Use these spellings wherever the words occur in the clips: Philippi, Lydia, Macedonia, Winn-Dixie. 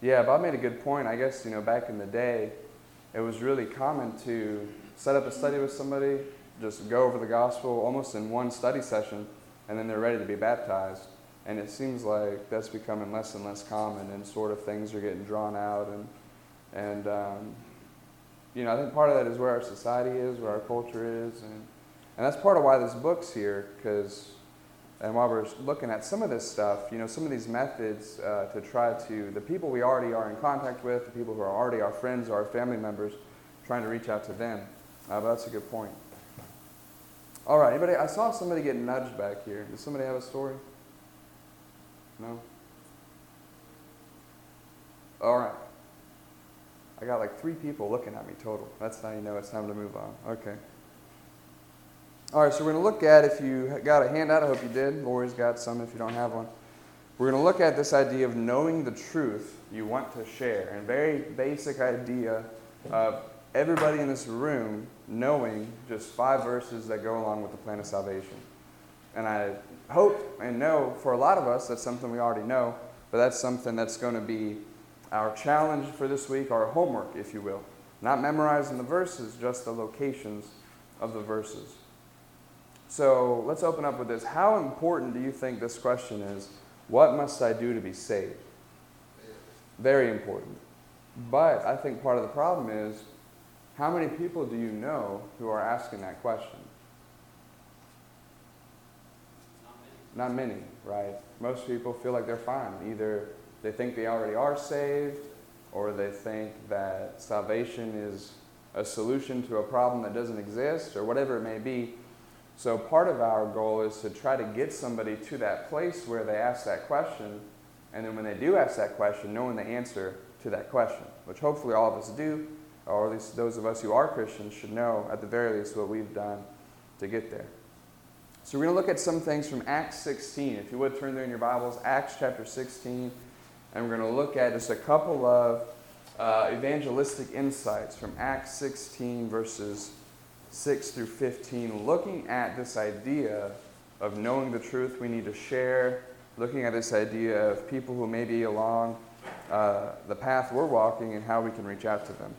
Yeah, Bob made a good point. I guess, back in the day, it was really common to set up a study with somebody, just go over the gospel almost in one study session, and then they're ready to be baptized. And it seems like that's becoming less and less common, and sort of things are getting drawn out. And I think part of that is where our society is, where our culture is. And that's part of why this book's here, and while we're looking at some of this stuff, some of these methods to try to, the people we already are in contact with, the people who are already our friends, our family members, trying to reach out to them. But that's a good point. All right, anybody? I saw somebody get nudged back here. Does somebody have a story? No? All right. I got like 3 people looking at me total. That's how you know it's time to move on. Okay. All right, so we're going to look at, if you got a handout, I hope you did. Lori's got some if you don't have one. We're going to look at this idea of knowing the truth you want to share. And very basic idea of everybody in this room knowing just 5 verses that go along with the plan of salvation. And I hope and know for a lot of us that's something we already know, but that's something that's going to be our challenge for this week, our homework, if you will. Not memorizing the verses, just the locations of the verses. So let's open up with this. How important do you think this question is? What must I do to be saved? Very important. But I think part of the problem is, how many people do you know who are asking that question? Not many. Not many, right? Most people feel like they're fine. Either they think they already are saved, or they think that salvation is a solution to a problem that doesn't exist, or whatever it may be. So part of our goal is to try to get somebody to that place where they ask that question, and then when they do ask that question, knowing the answer to that question, which hopefully all of us do, or at least those of us who are Christians should know at the very least what we've done to get there. So we're going to look at some things from Acts 16. If you would turn there in your Bibles, Acts chapter 16, and we're going to look at just a couple of evangelistic insights from Acts 16 verses 6 through 15, looking at this idea of knowing the truth we need to share, looking at this idea of people who may be along the path we're walking and how we can reach out to them.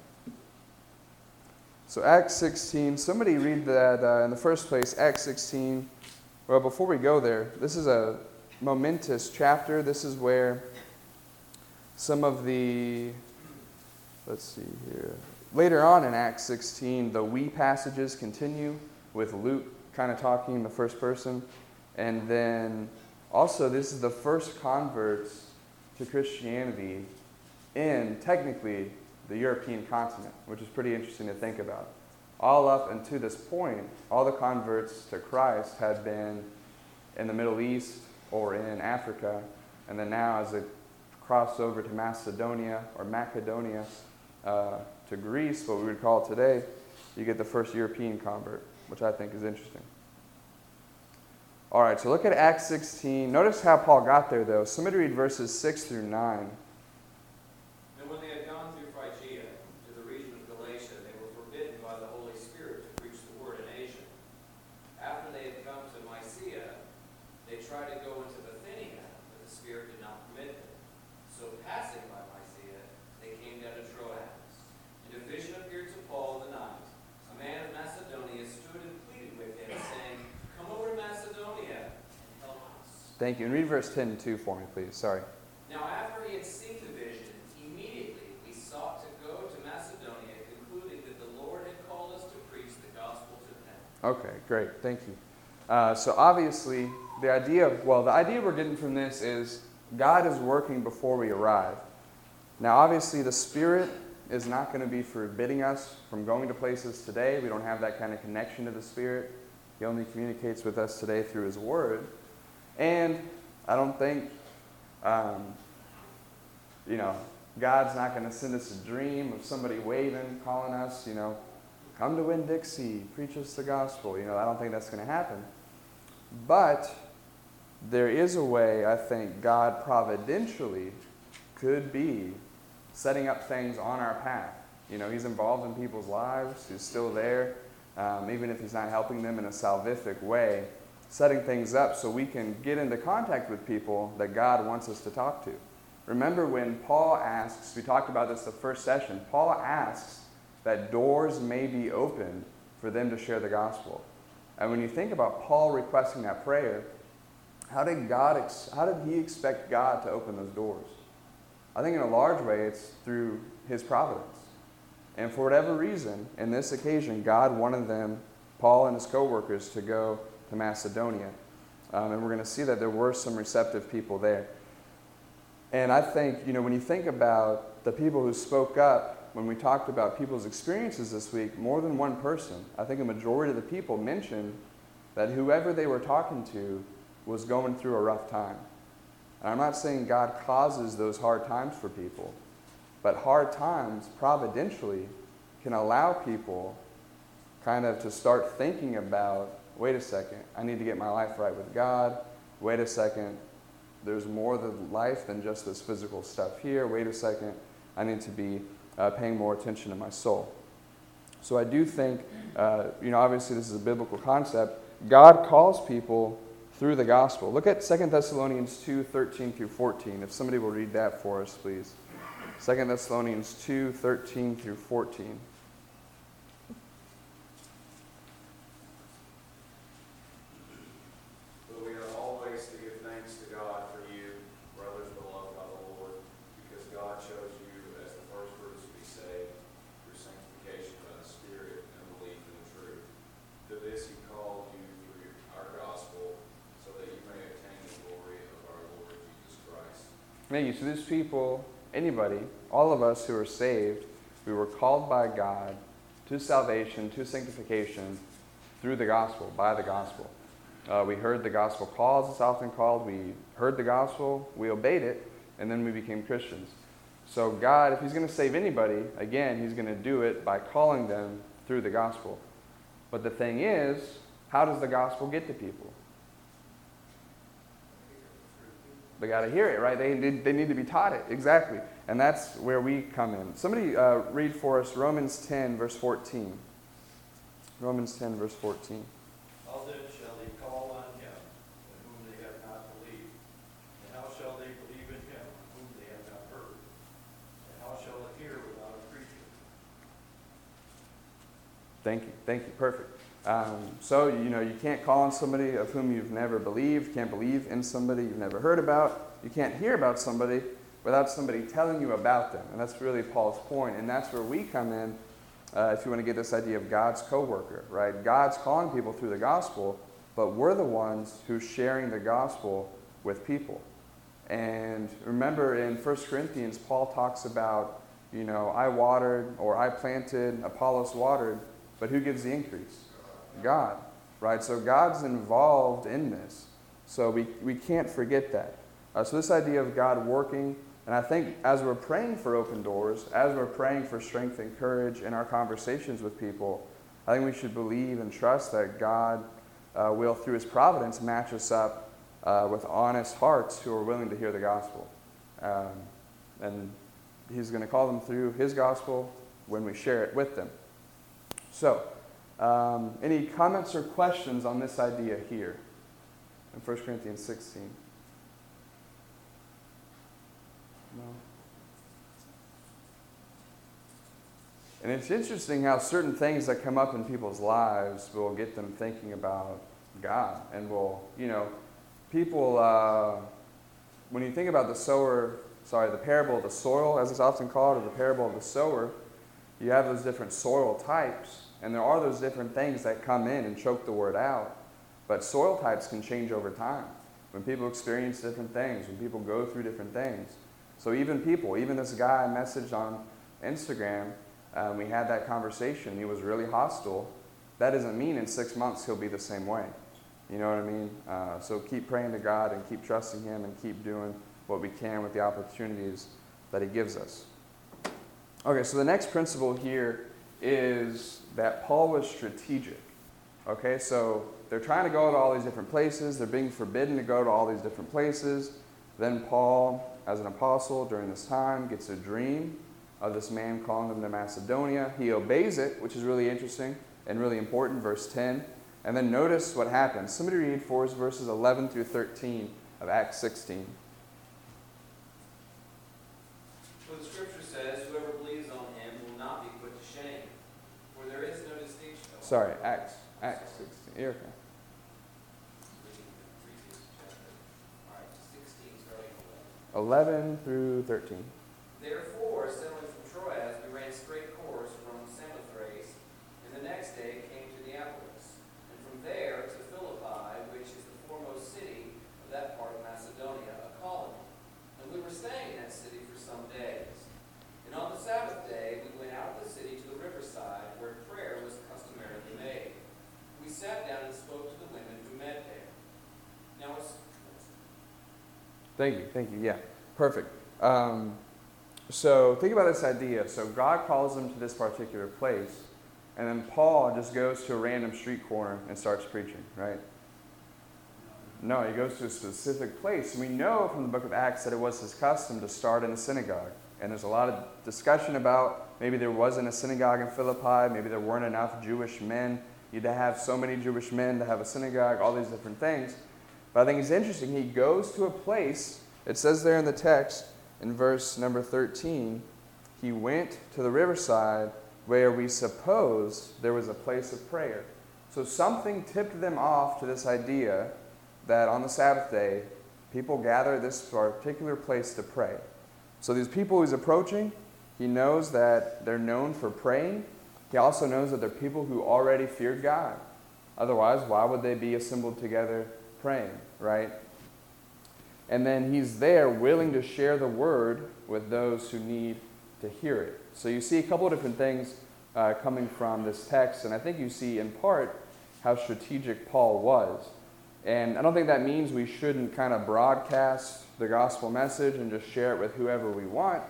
So Acts 16, somebody read that in the first place, Acts 16. Well, before we go there, this is a momentous chapter. This is where some of the, let's see here. Later on in Acts 16, the we passages continue with Luke kind of talking in the first person. And then also this is the first converts to Christianity in technically the European continent, which is pretty interesting to think about. All up and to this point, all the converts to Christ had been in the Middle East or in Africa. And then now as they cross over to Macedonia, to Greece, what we would call today, you get the first European convert, which I think is interesting. All right, so look at Acts 16. Notice how Paul got there, though. Somebody read verses 6 through 9. And when they had gone through Phrygia to the region of Galatia, they were forbidden by the Holy Spirit to preach the word in Asia. After they had come to Mysia, they tried to go into Bithynia, but the Spirit did not permit them. So passing by Mysia, they came down to Troas. And a vision appeared to Paul in the night. A man of Macedonia stood and pleaded with him, saying, "Come over to Macedonia and help us." Thank you. And read verse 10 and 2 for me, please. Sorry. Now after he had seen the vision, immediately we sought to go to Macedonia, concluding that the Lord had called us to preach the gospel to them. Okay, great. Thank you. So obviously, the idea we're getting from this is God is working before we arrive. Now obviously, the Spirit is not going to be forbidding us from going to places today. We don't have that kind of connection to the Spirit. He only communicates with us today through His Word. And I don't think, God's not going to send us a dream of somebody waving, calling us, come to Winn-Dixie, preach us the gospel. I don't think that's going to happen. But there is a way, I think, God providentially could be setting up things on our path. He's involved in people's lives. He's still there, even if he's not helping them in a salvific way, setting things up so we can get into contact with people that God wants us to talk to, Remember when Paul asks, we talked about this the first session, Paul asks that doors may be opened for them to share the gospel. And when you think about Paul requesting that prayer, how did he expect God to open those doors? I think in a large way it's through his providence. And for whatever reason, in this occasion, God wanted them, Paul and his co-workers, to go to Macedonia. And we're going to see that there were some receptive people there. And I think, when you think about the people who spoke up, when we talked about people's experiences this week, more than one person, I think a majority of the people mentioned that whoever they were talking to was going through a rough time. And I'm not saying God causes those hard times for people, but hard times providentially can allow people kind of to start thinking about, wait a second, I need to get my life right with God. Wait a second, there's more to life than just this physical stuff here. Wait a second, I need to be paying more attention to my soul. So I do think, obviously this is a biblical concept. God calls people through the gospel. Look at 2 Thessalonians 2:13 through 14. If somebody will read that for us, please. 2 Thessalonians 2:13 through 14. So these people, anybody, all of us who are saved, we were called by God to salvation, to sanctification, through the gospel, by the gospel. We heard the gospel call, as it's often called. We heard the gospel, we obeyed it, and then we became Christians. So God, if he's going to save anybody, again, he's going to do it by calling them through the gospel. But the thing is, how does the gospel get to people? They got to hear it, right? They need to be taught it. Exactly. And that's where we come in. Somebody read for us Romans 10, verse 14. Romans 10, verse 14. How then shall they call on him in whom they have not believed? And how shall they believe in him whom they have not heard? And how shall they hear without a preacher? Thank you. Thank you. Perfect. You can't call on somebody of whom you've never believed, can't believe in somebody you've never heard about. You can't hear about somebody without somebody telling you about them. And that's really Paul's point. And that's where we come in if you want to get this idea of God's co-worker, right? God's calling people through the gospel, but we're the ones who's sharing the gospel with people. And remember in 1 Corinthians, Paul talks about, I watered or I planted, Apollos watered, but who gives the increase? God, right? So God's involved in this. So we can't forget that. So this idea of God working, and I think as we're praying for open doors, as we're praying for strength and courage in our conversations with people, I think we should believe and trust that God will, through his providence, match us up with honest hearts who are willing to hear the gospel. And he's going to call them through his gospel when we share it with them. So, any comments or questions on this idea here in 1 Corinthians 16? No? And it's interesting how certain things that come up in people's lives will get them thinking about God. And will, people, when you think about the parable of the soil, as it's often called, or the parable of the sower, you have those different soil types. And there are those different things that come in and choke the word out. But soil types can change over time. When people experience different things, when people go through different things. So even this guy I messaged on Instagram, we had that conversation. He was really hostile. That doesn't mean in 6 months he'll be the same way. You know what I mean? So keep praying to God and keep trusting him and keep doing what we can with the opportunities that he gives us. Okay, so the next principle here is that Paul was strategic. Okay, so they're trying to go to all these different places. They're being forbidden to go to all these different places. Then Paul, as an apostle during this time, gets a dream of this man calling him to Macedonia. He obeys it, which is really interesting and really important, verse 10. And then notice what happens. Somebody read for us verses 11 through 13 of Acts 16. sorry, Acts 16. Erica. Reading the previous chapter. All right, 16, starting 11. 11 through 13. Therefore, sailing from Troas, we ran a straight course from Samothrace, and the next day came to Neapolis, and from there to Philippi, which is the foremost city of that part of Macedonia, a colony. And we were staying in that city for some days. And on the Sabbath day, we went out of the city to the riverside, where prayer was customarily made. We sat down and spoke to the women who met there. Now it's... Thank you, yeah, perfect. So think about this idea. So God calls them to this particular place, and then Paul just goes to a random street corner and starts preaching, right? No, he goes to a specific place. We know from the book of Acts that it was his custom to start in a synagogue. And there's a lot of discussion about maybe there wasn't a synagogue in Philippi, maybe there weren't enough Jewish men. You'd have so many Jewish men to have a synagogue, all these different things. But I think it's interesting. He goes to a place, it says there in the text, in verse number 13, he went to the riverside where we suppose there was a place of prayer. So something tipped them off to this idea that on the Sabbath day, people gather at this particular place to pray. So these people he's approaching, he knows that they're known for praying. He also knows that they're people who already feared God. Otherwise, why would they be assembled together praying, right? And then he's there willing to share the word with those who need to hear it. So you see a couple of different things coming from this text, and I think you see in part how strategic Paul was. And I don't think that means we shouldn't kind of broadcast the gospel message and just share it with whoever we want.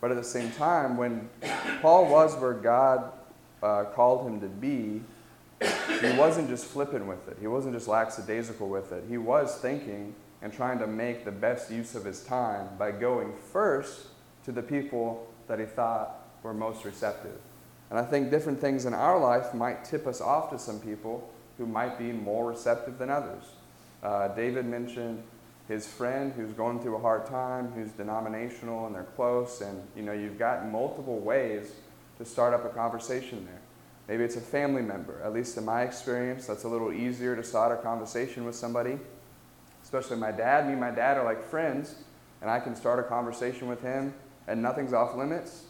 But at the same time, when Paul was where God called him to be, he wasn't just flippant with it. He wasn't just lackadaisical with it. He was thinking and trying to make the best use of his time by going first to the people that he thought were most receptive. And I think different things in our life might tip us off to some people who might be more receptive than others. David mentioned his friend who's going through a hard time, who's denominational, and they're close, and you've got multiple ways to start up a conversation there. Maybe it's a family member. At least in my experience, that's a little easier to start a conversation with somebody. Especially my dad. Me and my dad are like friends, and I can start a conversation with him, and nothing's off limits,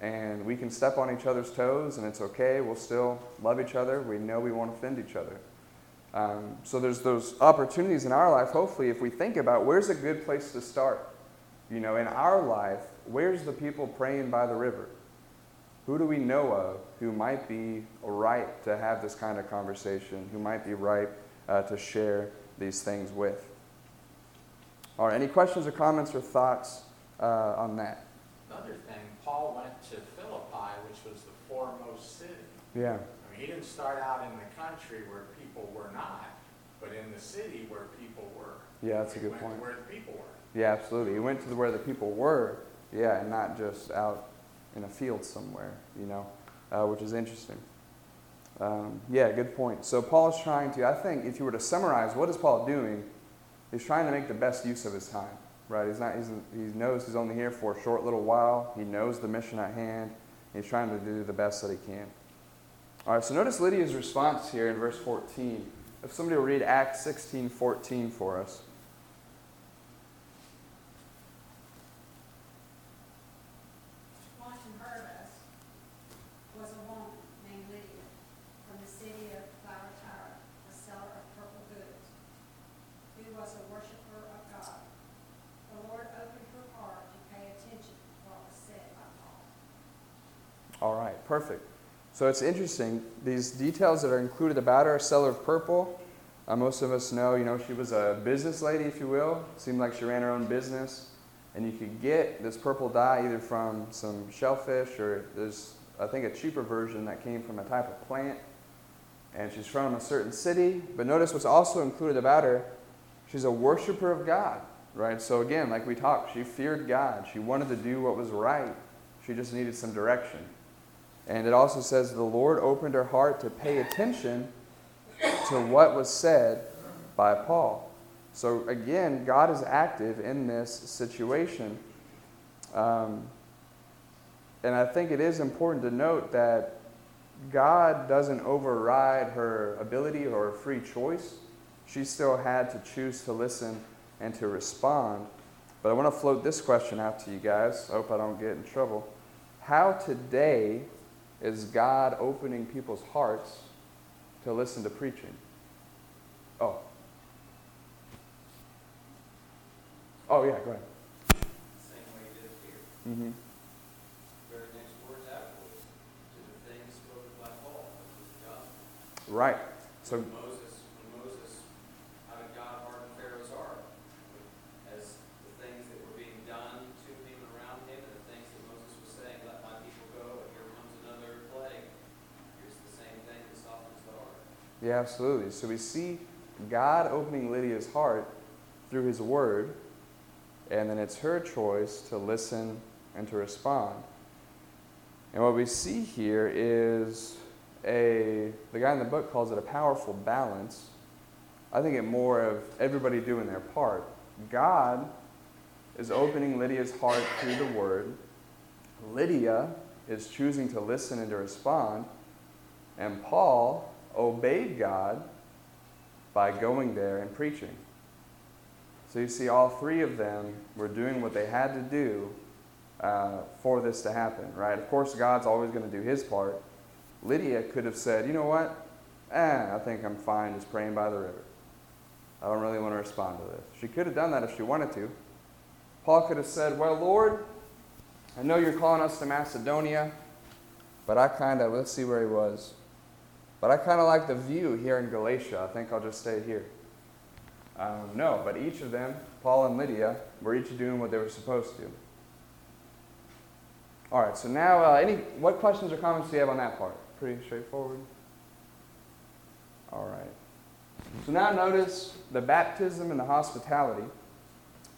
and we can step on each other's toes, and it's okay. We'll still love each other. We know we won't offend each other. So there's those opportunities in our life, hopefully, if we think about where's a good place to start. In our life, where's the people praying by the river? Who do we know of who might be ripe to have this kind of conversation, who might be ripe to share these things with? All right, any questions or comments or thoughts on that? Another thing, Paul went to Philippi, which was the foremost city. Yeah. He didn't start out in the country where people were not, but in the city where people were. Yeah, that's a good point. Where the people were. Yeah, absolutely. He went to where the people were, yeah, and not just out in a field somewhere, which is interesting. Yeah, good point. So Paul's trying to, I think, if you were to summarize, what is Paul doing? He's trying to make the best use of his time, right? He knows he's only here for a short little while. He knows the mission at hand. He's trying to do the best that he can. All right, so notice Lydia's response here in verse 14. If somebody will read Acts 16:14 for us. One who heard us was a woman named Lydia from the city of Thyatira, a seller of purple goods, who was a worshiper of God. The Lord opened her heart to pay attention to what was said by Paul. All right, perfect. So it's interesting, these details that are included about her, a seller of purple. Most of us know, she was a business lady, if you will. It seemed like she ran her own business. And you could get this purple dye either from some shellfish or there's, I think, a cheaper version that came from a type of plant. And she's from a certain city. But notice what's also included about her. She's a worshiper of God, right? So again, like we talked, she feared God. She wanted to do what was right. She just needed some direction. And it also says the Lord opened her heart to pay attention to what was said by Paul. So again, God is active in this situation. And I think it is important to note that God doesn't override her ability or her free choice. She still had to choose to listen and to respond. But I want to float this question out to you guys. I hope I don't get in trouble. How today is God opening people's hearts to listen to preaching? Oh, yeah, go ahead. Same way you did it here. Mm-hmm. Very next words afterwards to the things spoken by Paul, which is the gospel. Right. So Moses, out of God hardened Pharaoh's heart, as the things that were being done to him and around him, and the things that Moses was saying, let my people go, and here comes another plague. Here's the same thing that softens the heart. Yeah, absolutely. So we see God opening Lydia's heart through his word, and then it's her choice to listen and to respond. And what we see here is the guy in the book calls it a powerful balance. I think it more of everybody doing their part. God is opening Lydia's heart through the word. Lydia is choosing to listen and to respond. And Paul obeyed God by going there and preaching. So you see, all three of them were doing what they had to do for this to happen, right? Of course, God's always going to do his part. Lydia could have said, you know what? I think I'm fine just praying by the river. I don't really want to respond to this. She could have done that if she wanted to. Paul could have said, well, Lord, I know you're calling us to Macedonia, but let's see where he was. But I kind of like the view here in Galatia. I think I'll just stay here. No, but each of them, Paul and Lydia, were each doing what they were supposed to. All right, so now, what questions or comments do you have on that part? Pretty straightforward. All right. So now notice the baptism and the hospitality.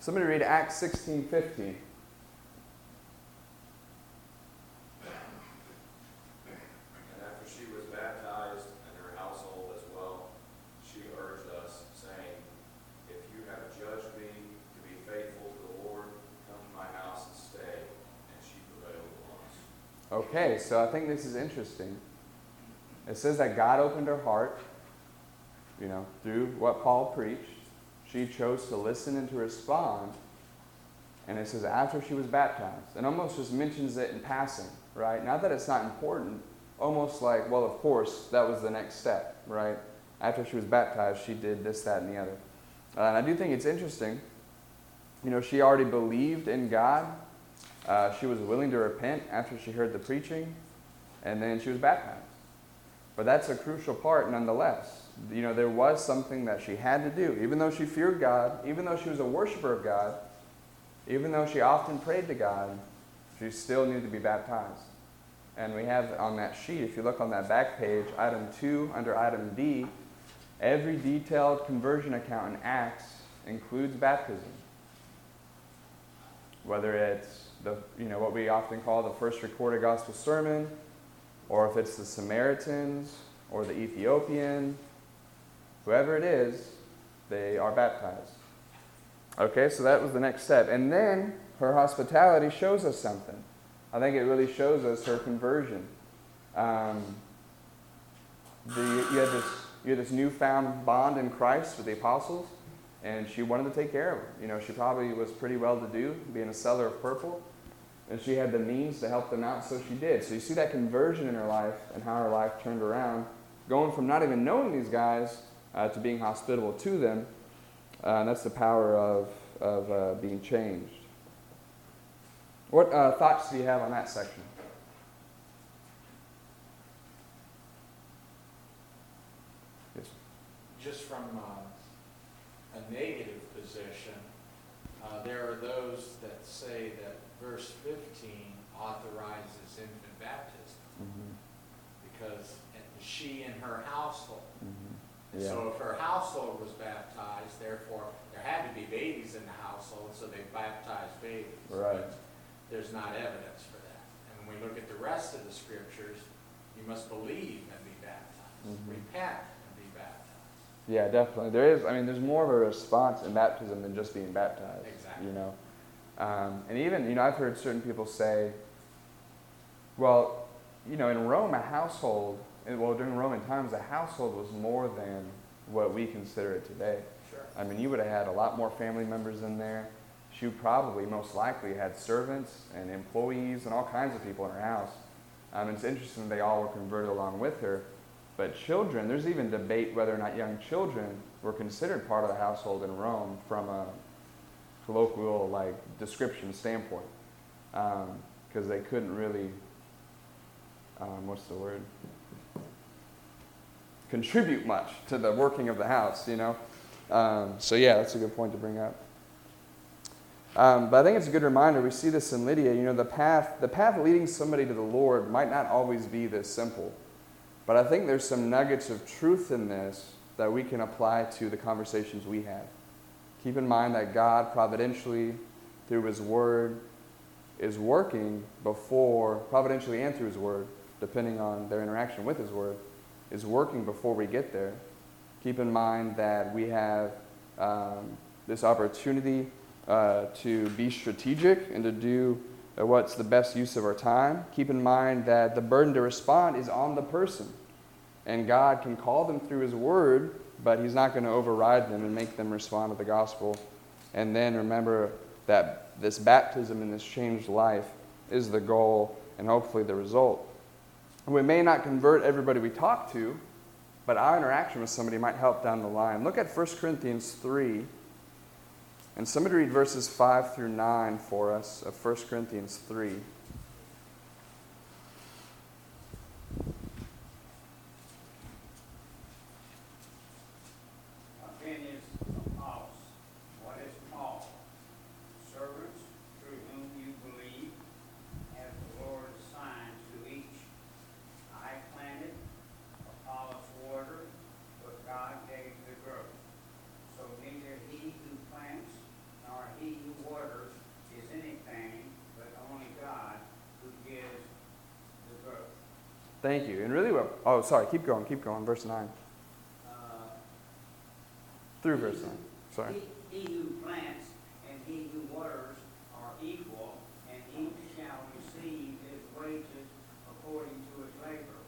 Somebody read Acts 16:15. Okay, so I think this is interesting. It says that God opened her heart, through what Paul preached. She chose to listen and to respond. And it says after she was baptized. And almost just mentions it in passing, right? Not that it's not important. Almost like, well, of course, that was the next step, right? After she was baptized, she did this, that, and the other. And I do think it's interesting. She already believed in God. She was willing to repent after she heard the preaching, and then she was baptized. But that's a crucial part nonetheless. There was something that she had to do. Even though she feared God, even though she was a worshiper of God, even though she often prayed to God, she still needed to be baptized. And we have on that sheet, if you look on that back page, item 2 under item D, every detailed conversion account in Acts includes baptism. Whether it's what we often call the first recorded gospel sermon, or if it's the Samaritans or the Ethiopian, whoever it is, they are baptized. Okay, so that was the next step. And then her hospitality shows us something. I think it really shows us her conversion. You had this newfound bond in Christ with the apostles. And she wanted to take care of her. She probably was pretty well-to-do, being a seller of purple. And she had the means to help them out, so she did. So you see that conversion in her life and how her life turned around, going from not even knowing these guys to being hospitable to them. And that's the power of being changed. What thoughts do you have on that section? Yes. Just from... a negative position, there are those that say that verse 15 authorizes infant baptism, because she and her household. Mm-hmm. Yeah. So if her household was baptized, therefore there had to be babies in the household, so they baptized babies. Right. But there's not evidence for that. And when we look at the rest of the scriptures, you must believe and be baptized, repent. Yeah, definitely. There's more of a response in baptism than just being baptized. Exactly. And even, I've heard certain people say, well, you know, in Rome, a household, well, during Roman times, a household was more than what we consider it today. Sure. I mean, you would have had a lot more family members in there. She probably, most likely, had servants and employees and all kinds of people in her house. It's interesting they all were converted along with her. But children, there's even debate whether or not young children were considered part of the household in Rome from a colloquial, like, description standpoint. Because they couldn't really, contribute much to the working of the house, you know. So yeah, that's a good point to bring up. But I think it's a good reminder. We see this in Lydia. You know, the path leading somebody to the Lord might not always be this simple. But I think there's some nuggets of truth in this that we can apply to the conversations we have. Keep in mind that God providentially, through His Word, is working before, providentially and through His Word, depending on their interaction with His Word, is working before we get there. Keep in mind that we have this opportunity to be strategic and to do what's the best use of our time. Keep in mind that the burden to respond is on the person, and God can call them through His Word, but He's not going to override them and make them respond to the gospel. And then remember that this baptism and this changed life is the goal and hopefully the result. We may not convert everybody we talk to, but our interaction with somebody might help down the line. Look at 1 Corinthians 3, and somebody read verses 5 through 9 for us of 1 Corinthians 3. Thank you. And really, keep going, verse 9. Through verse 9, sorry. He who plants and he who waters are equal, and each shall receive his wages according to his labor.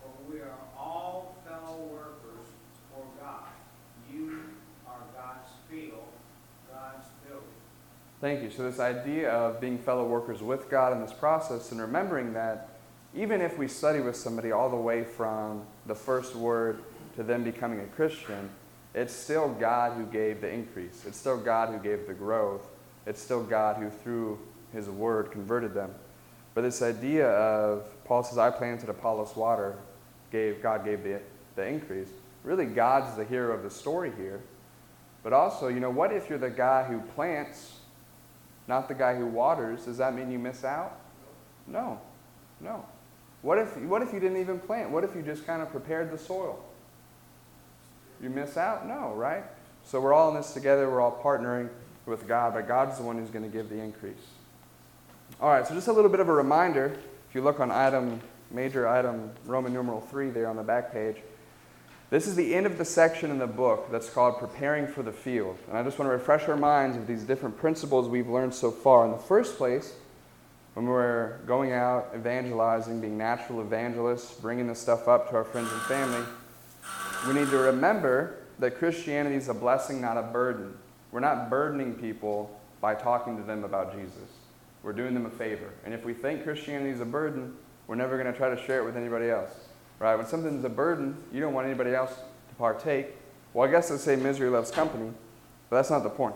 For we are all fellow workers for God. You are God's field, God's building. Thank you. So this idea of being fellow workers with God in this process and remembering that even if we study with somebody all the way from the first word to them becoming a Christian, it's still God who gave the increase. It's still God who gave the growth. It's still God who, through His Word, converted them. But this idea of, Paul says, I planted, Apollos watered, God gave the increase. Really, God's the hero of the story here. But also, you know, what if you're the guy who plants, not the guy who waters? Does that mean you miss out? No. What if you didn't even plant? What if you just kind of prepared the soil? You miss out? No, right? So we're all in this together. We're all partnering with God, but God's the one who's going to give the increase. All right, so just a little bit of a reminder. If you look on major item Roman numeral 3 there on the back page, this is the end of the section in the book that's called Preparing for the Field. And I just want to refresh our minds of these different principles we've learned so far. In the first place, when we're going out, evangelizing, being natural evangelists, bringing this stuff up to our friends and family, we need to remember that Christianity is a blessing, not a burden. We're not burdening people by talking to them about Jesus. We're doing them a favor. And if we think Christianity is a burden, we're never going to try to share it with anybody else. Right? When something's a burden, you don't want anybody else to partake. Well, I guess they say misery loves company, but that's not the point.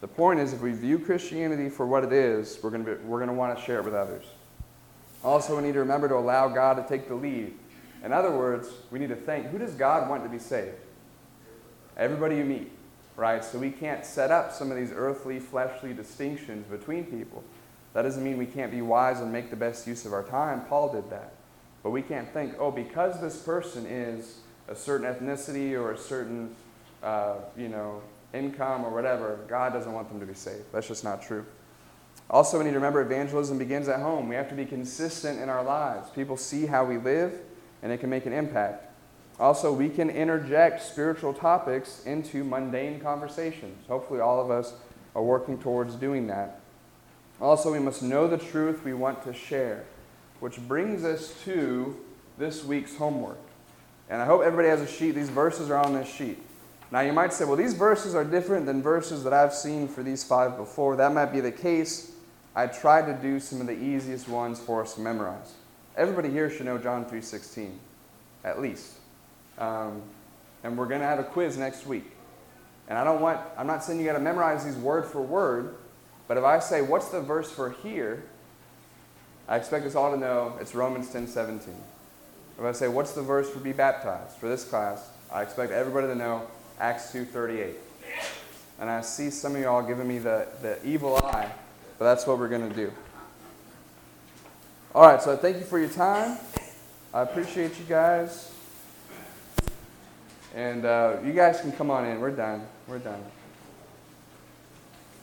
The point is, if we view Christianity for what it is, we're going to want to share it with others. Also, we need to remember to allow God to take the lead. In other words, we need to think, who does God want to be saved? Everybody you meet, right? So we can't set up some of these earthly, fleshly distinctions between people. That doesn't mean we can't be wise and make the best use of our time. Paul did that. But we can't think, oh, because this person is a certain ethnicity or a certain, income or whatever, God doesn't want them to be saved. That's just not true. Also, we need to remember evangelism begins at home. We have to be consistent in our lives. People see how we live, and it can make an impact. Also, we can interject spiritual topics into mundane conversations. Hopefully, all of us are working towards doing that. Also, we must know the truth we want to share. which brings us to this week's homework. And I hope everybody has a sheet. These verses are on this sheet. Now you might say, well, these verses are different than verses that I've seen for these five before. That might be the case. I tried to do some of the easiest ones for us to memorize. Everybody here should know John 3:16, at least. And we're going to have a quiz next week. And I'm not saying you got to memorize these word for word, but if I say, what's the verse for here? I expect us all to know it's Romans 10:17. If I say, what's the verse for be baptized for this class? I expect everybody to know Acts 2:38. And I see some of y'all giving me the evil eye, but that's what we're going to do. All right, so I thank you for your time. I appreciate you guys. And you guys can come on in. We're done.